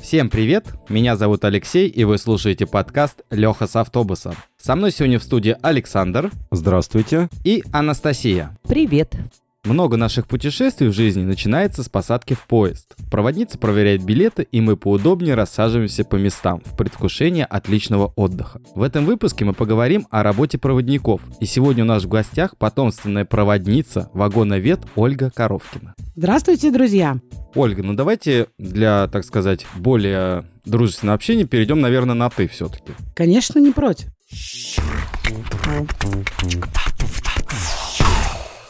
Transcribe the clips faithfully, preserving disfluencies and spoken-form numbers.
Всем привет! Меня зовут Алексей, и вы слушаете подкаст «Лёха с автобуса». Со мной сегодня в студии Александр. Здравствуйте. И Анастасия. Привет. Много наших путешествий в жизни начинается с посадки в поезд. Проводница проверяет билеты, и мы поудобнее рассаживаемся по местам в предвкушении отличного отдыха. В этом выпуске мы поговорим о работе проводников. И сегодня у нас в гостях потомственная проводница, вагоновед Ольга Коровкина. Здравствуйте, друзья! Ольга, ну давайте для, так сказать, более дружественного общения перейдем, наверное, на «ты» все-таки. Конечно, не против.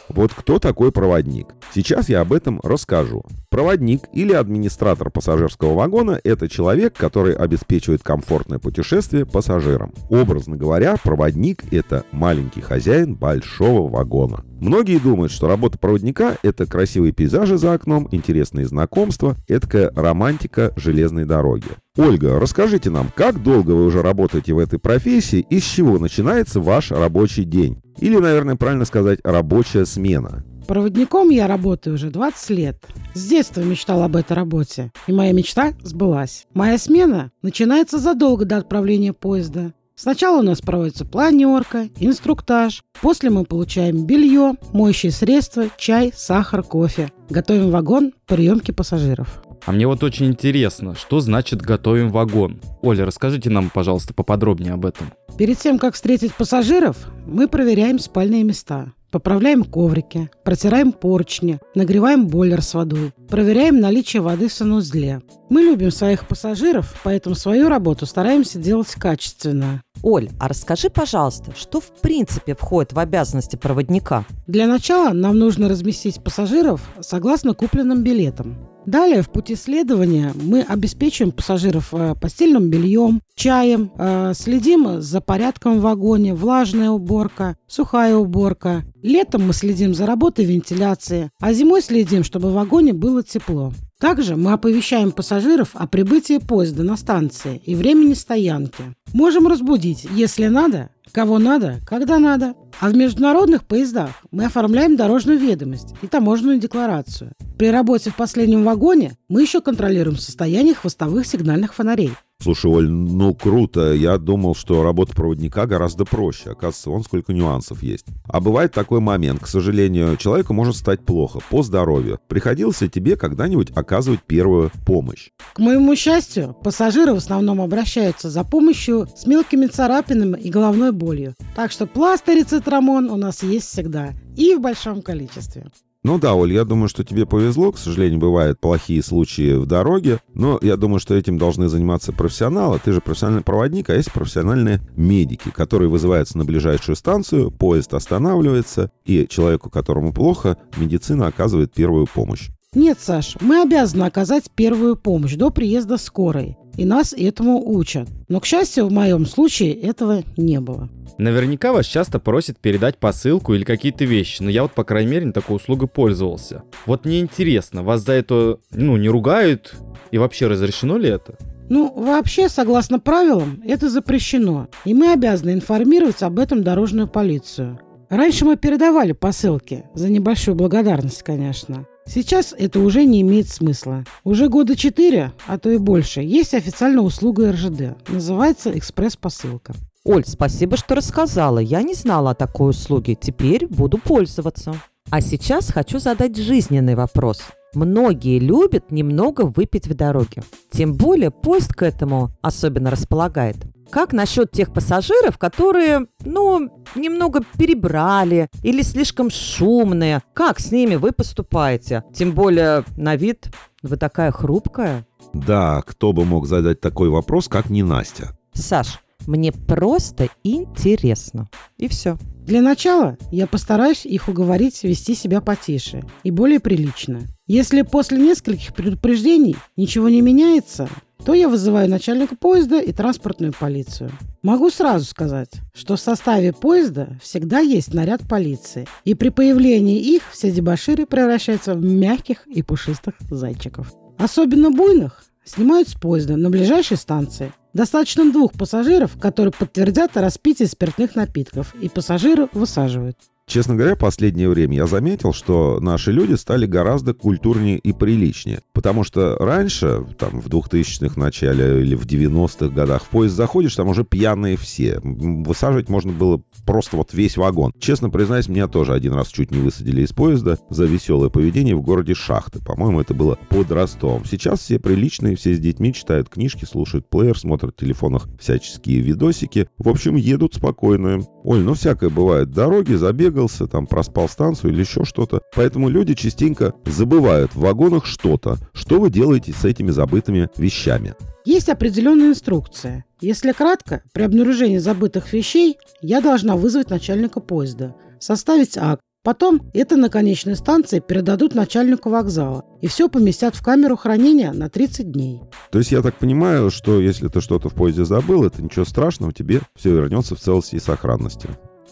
Вот кто такой проводник? Сейчас я об этом расскажу. Проводник или администратор пассажирского вагона – это человек, который обеспечивает комфортное путешествие пассажирам. Образно говоря, проводник – это маленький хозяин большого вагона. Многие думают, что работа проводника – это красивые пейзажи за окном, интересные знакомства, эдакая романтика железной дороги. Ольга, расскажите нам, как долго вы уже работаете в этой профессии и с чего начинается ваш рабочий день? Или, наверное, правильно сказать, рабочая смена. Проводником я работаю уже двадцать лет. С детства мечтала об этой работе, и моя мечта сбылась. Моя смена начинается задолго до отправления поезда. Сначала у нас проводится планерка, инструктаж. После мы получаем белье, моющие средства, чай, сахар, кофе. Готовим вагон к приемке пассажиров. А мне вот очень интересно, что значит «готовим вагон». Оля, расскажите нам, пожалуйста, поподробнее об этом. Перед тем, как встретить пассажиров, мы проверяем спальные места. Поправляем коврики, протираем поручни, нагреваем бойлер с водой, проверяем наличие воды в санузле. Мы любим своих пассажиров, поэтому свою работу стараемся делать качественно. Оль, а расскажи, пожалуйста, что в принципе входит в обязанности проводника? Для начала нам нужно разместить пассажиров согласно купленным билетам. Далее в пути следования мы обеспечиваем пассажиров постельным бельем, чаем, следим за порядком в вагоне, влажная уборка, сухая уборка. Летом мы следим за работой вентиляции, а зимой следим, чтобы в вагоне было тепло. Также мы оповещаем пассажиров о прибытии поезда на станции и времени стоянки. Можем разбудить, если надо, кого надо, когда надо. А в международных поездах мы оформляем дорожную ведомость и таможенную декларацию. При работе в последнем вагоне мы еще контролируем состояние хвостовых сигнальных фонарей. Слушай, Оль, ну круто. Я думал, что работа проводника гораздо проще. Оказывается, вон сколько нюансов есть. А бывает такой момент. К сожалению, человеку может стать плохо по здоровью. Приходилось ли тебе когда-нибудь оказывать первую помощь? К моему счастью, пассажиры в основном обращаются за помощью с мелкими царапинами и головной болью. Так что пластырь и цитрамон у нас есть всегда. И в большом количестве. Ну да, Оль, я думаю, что тебе повезло. К сожалению, бывают плохие случаи в дороге. Но я думаю, что этим должны заниматься профессионалы. Ты же профессиональный проводник, а есть профессиональные медики, которые вызываются на ближайшую станцию, поезд останавливается, и человеку, которому плохо, медицина оказывает первую помощь. Нет, Саш, мы обязаны оказать первую помощь до приезда скорой. И нас этому учат. Но, к счастью, в моем случае этого не было. Наверняка вас часто просят передать посылку или какие-то вещи, но я вот, по крайней мере, на такой услугой пользовался. Вот мне интересно, вас за это, ну, не ругают? И вообще разрешено ли это? Ну, вообще, согласно правилам, это запрещено. И мы обязаны информировать об этом дорожную полицию. Раньше мы передавали посылки, за небольшую благодарность, конечно. Сейчас это уже не имеет смысла. Уже года четыре, а то и больше, есть официальная услуга эр жэ дэ. Называется экспресс-посылка. Оль, спасибо, что рассказала. Я не знала о такой услуге. Теперь буду пользоваться. А сейчас хочу задать жизненный вопрос. Многие любят немного выпить в дороге. Тем более поезд к этому особенно располагает. Как насчет тех пассажиров, которые, ну, немного перебрали или слишком шумные? Как с ними вы поступаете? Тем более на вид вы такая хрупкая. Да, кто бы мог задать такой вопрос, как не Настя? Саш, мне просто интересно. И все. Для начала я постараюсь их уговорить вести себя потише и более прилично. Если после нескольких предупреждений ничего не меняется, то я вызываю начальника поезда и транспортную полицию. Могу сразу сказать, что в составе поезда всегда есть наряд полиции, и при появлении их все дебоширы превращаются в мягких и пушистых зайчиков. Особенно буйных снимают с поезда на ближайшей станции, Достаточно двух пассажиров, которые подтвердят о распитии спиртных напитков, и пассажира высаживают. Честно говоря, в последнее время я заметил, что наши люди стали гораздо культурнее и приличнее. Потому что раньше, там, в двухтысячных начале или в девяностых годах, в поезд заходишь, там уже пьяные все. Высаживать можно было просто вот весь вагон. Честно признаюсь, меня тоже один раз чуть не высадили из поезда за веселое поведение в городе Шахты. По-моему, это было под Ростовом. Сейчас все приличные, все с детьми, читают книжки, слушают плеер, смотрят в телефонах всяческие видосики. В общем, едут спокойно. Оль, ну всякое бывает. Дороги, забег, там проспал станцию или еще что-то. Поэтому люди частенько забывают в вагонах что-то. Что вы делаете с этими забытыми вещами? Есть определенная инструкция. Если кратко, при обнаружении забытых вещей я должна вызвать начальника поезда, составить акт. Потом это на конечной станции передадут начальнику вокзала. И все поместят в камеру хранения на тридцать дней. То есть я так понимаю, что если ты что-то в поезде забыл, это ничего страшного, тебе все вернется в целости и сохранности.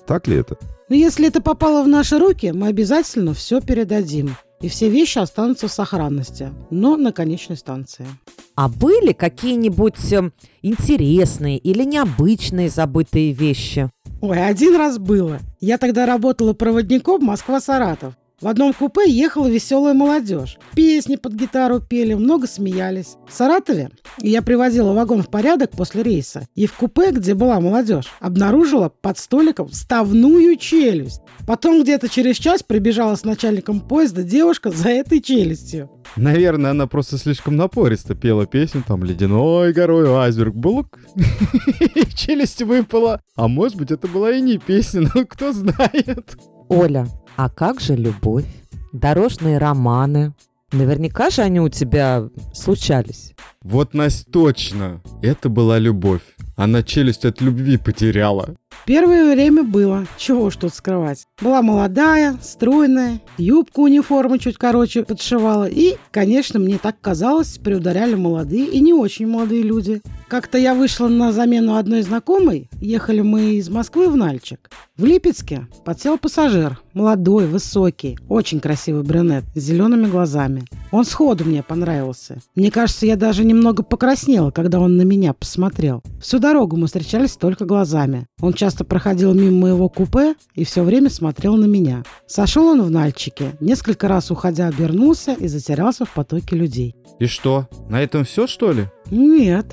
Так ли это? Но если это попало в наши руки, мы обязательно все передадим. И все вещи останутся в сохранности, но на конечной станции. А были какие-нибудь интересные или необычные забытые вещи? Ой, один раз было. Я тогда работала проводником Москва-Саратов. В одном купе ехала веселая молодежь. Песни под гитару пели, много смеялись. В Саратове я приводила вагон в порядок после рейса. И в купе, где была молодежь, обнаружила под столиком вставную челюсть. Потом где-то через час прибежала с начальником поезда девушка за этой челюстью. Наверное, она просто слишком напористо пела песню, там, «Ледяной горой Азберг Булук». Челюсть выпала. А может быть, это была и не песня, но кто знает. Оля, а как же любовь? Дорожные романы? Наверняка же они у тебя случались. Вот, Настя, точно. Это была любовь. Она челюсть от любви потеряла. Первое время было. Чего уж тут скрывать. Была молодая, стройная, юбку униформы чуть короче подшивала. И, конечно, мне так казалось, приударяли молодые и не очень молодые люди. Как-то я вышла на замену одной знакомой. Ехали мы из Москвы в Нальчик. В Липецке подсел пассажир. Молодой, высокий, очень красивый брюнет с зелеными глазами. Он сходу мне понравился. Мне кажется, я даже немного покраснела, когда он на меня посмотрел. Всю дорогу мы встречались только глазами. Он часто проходил мимо моего купе и все время смотрел на меня. Сошел он в Нальчике, несколько раз уходя обернулся и затерялся в потоке людей. И что, на этом все, что ли? Нет.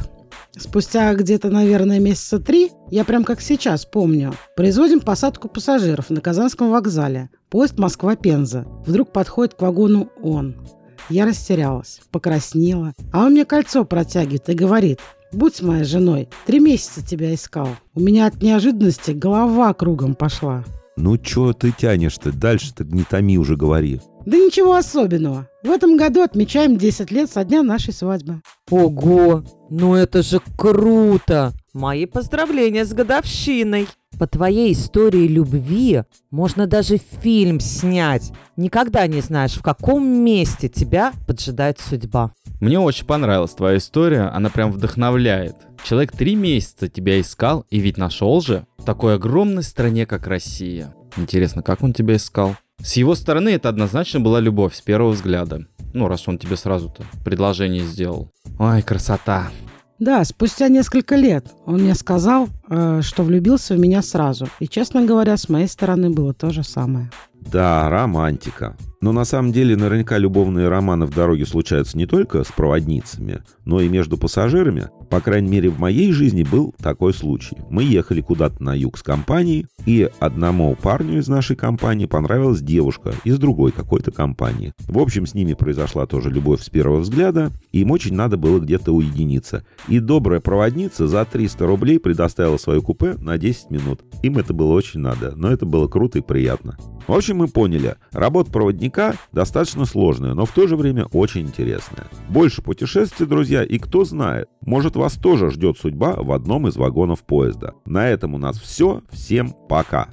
Спустя где-то, наверное, месяца три, я прям как сейчас помню, производим посадку пассажиров на Казанском вокзале. Поезд Москва-Пенза. Вдруг подходит к вагону он. Я растерялась, покраснела. А он мне кольцо протягивает и говорит: «Будь моей женой, три месяца тебя искал». У меня от неожиданности голова кругом пошла. Ну чё ты тянешь-то? Дальше-то не томи уже, говори. Да ничего особенного. В этом году отмечаем десять лет со дня нашей свадьбы. Ого, ну это же круто! Мои поздравления с годовщиной. По твоей истории любви можно даже фильм снять. Никогда не знаешь, в каком месте тебя поджидает судьба. Мне очень понравилась твоя история, она прям вдохновляет. Человек три месяца тебя искал и ведь нашел же. В такой огромной стране, как Россия. Интересно, как он тебя искал? С его стороны это однозначно была любовь с первого взгляда. Ну, раз он тебе сразу-то предложение сделал. Ой, красота. Да, спустя несколько лет он мне сказал, э, что влюбился в меня сразу. И, честно говоря, с моей стороны было то же самое. Да, романтика. Но на самом деле наверняка любовные романы в дороге случаются не только с проводницами, но и между пассажирами. По крайней мере, в моей жизни был такой случай. Мы ехали куда-то на юг с компанией, и одному парню из нашей компании понравилась девушка из другой какой-то компании. В общем, с ними произошла тоже любовь с первого взгляда, и им очень надо было где-то уединиться. И добрая проводница за триста рублей предоставила свое купе на десять минут. Им это было очень надо, но это было круто и приятно. В общем, мы поняли, работа проводника достаточно сложная, но в то же время очень интересная. Больше путешествий, друзья, и кто знает, может вас тоже ждет судьба в одном из вагонов поезда. На этом у нас все. Всем пока!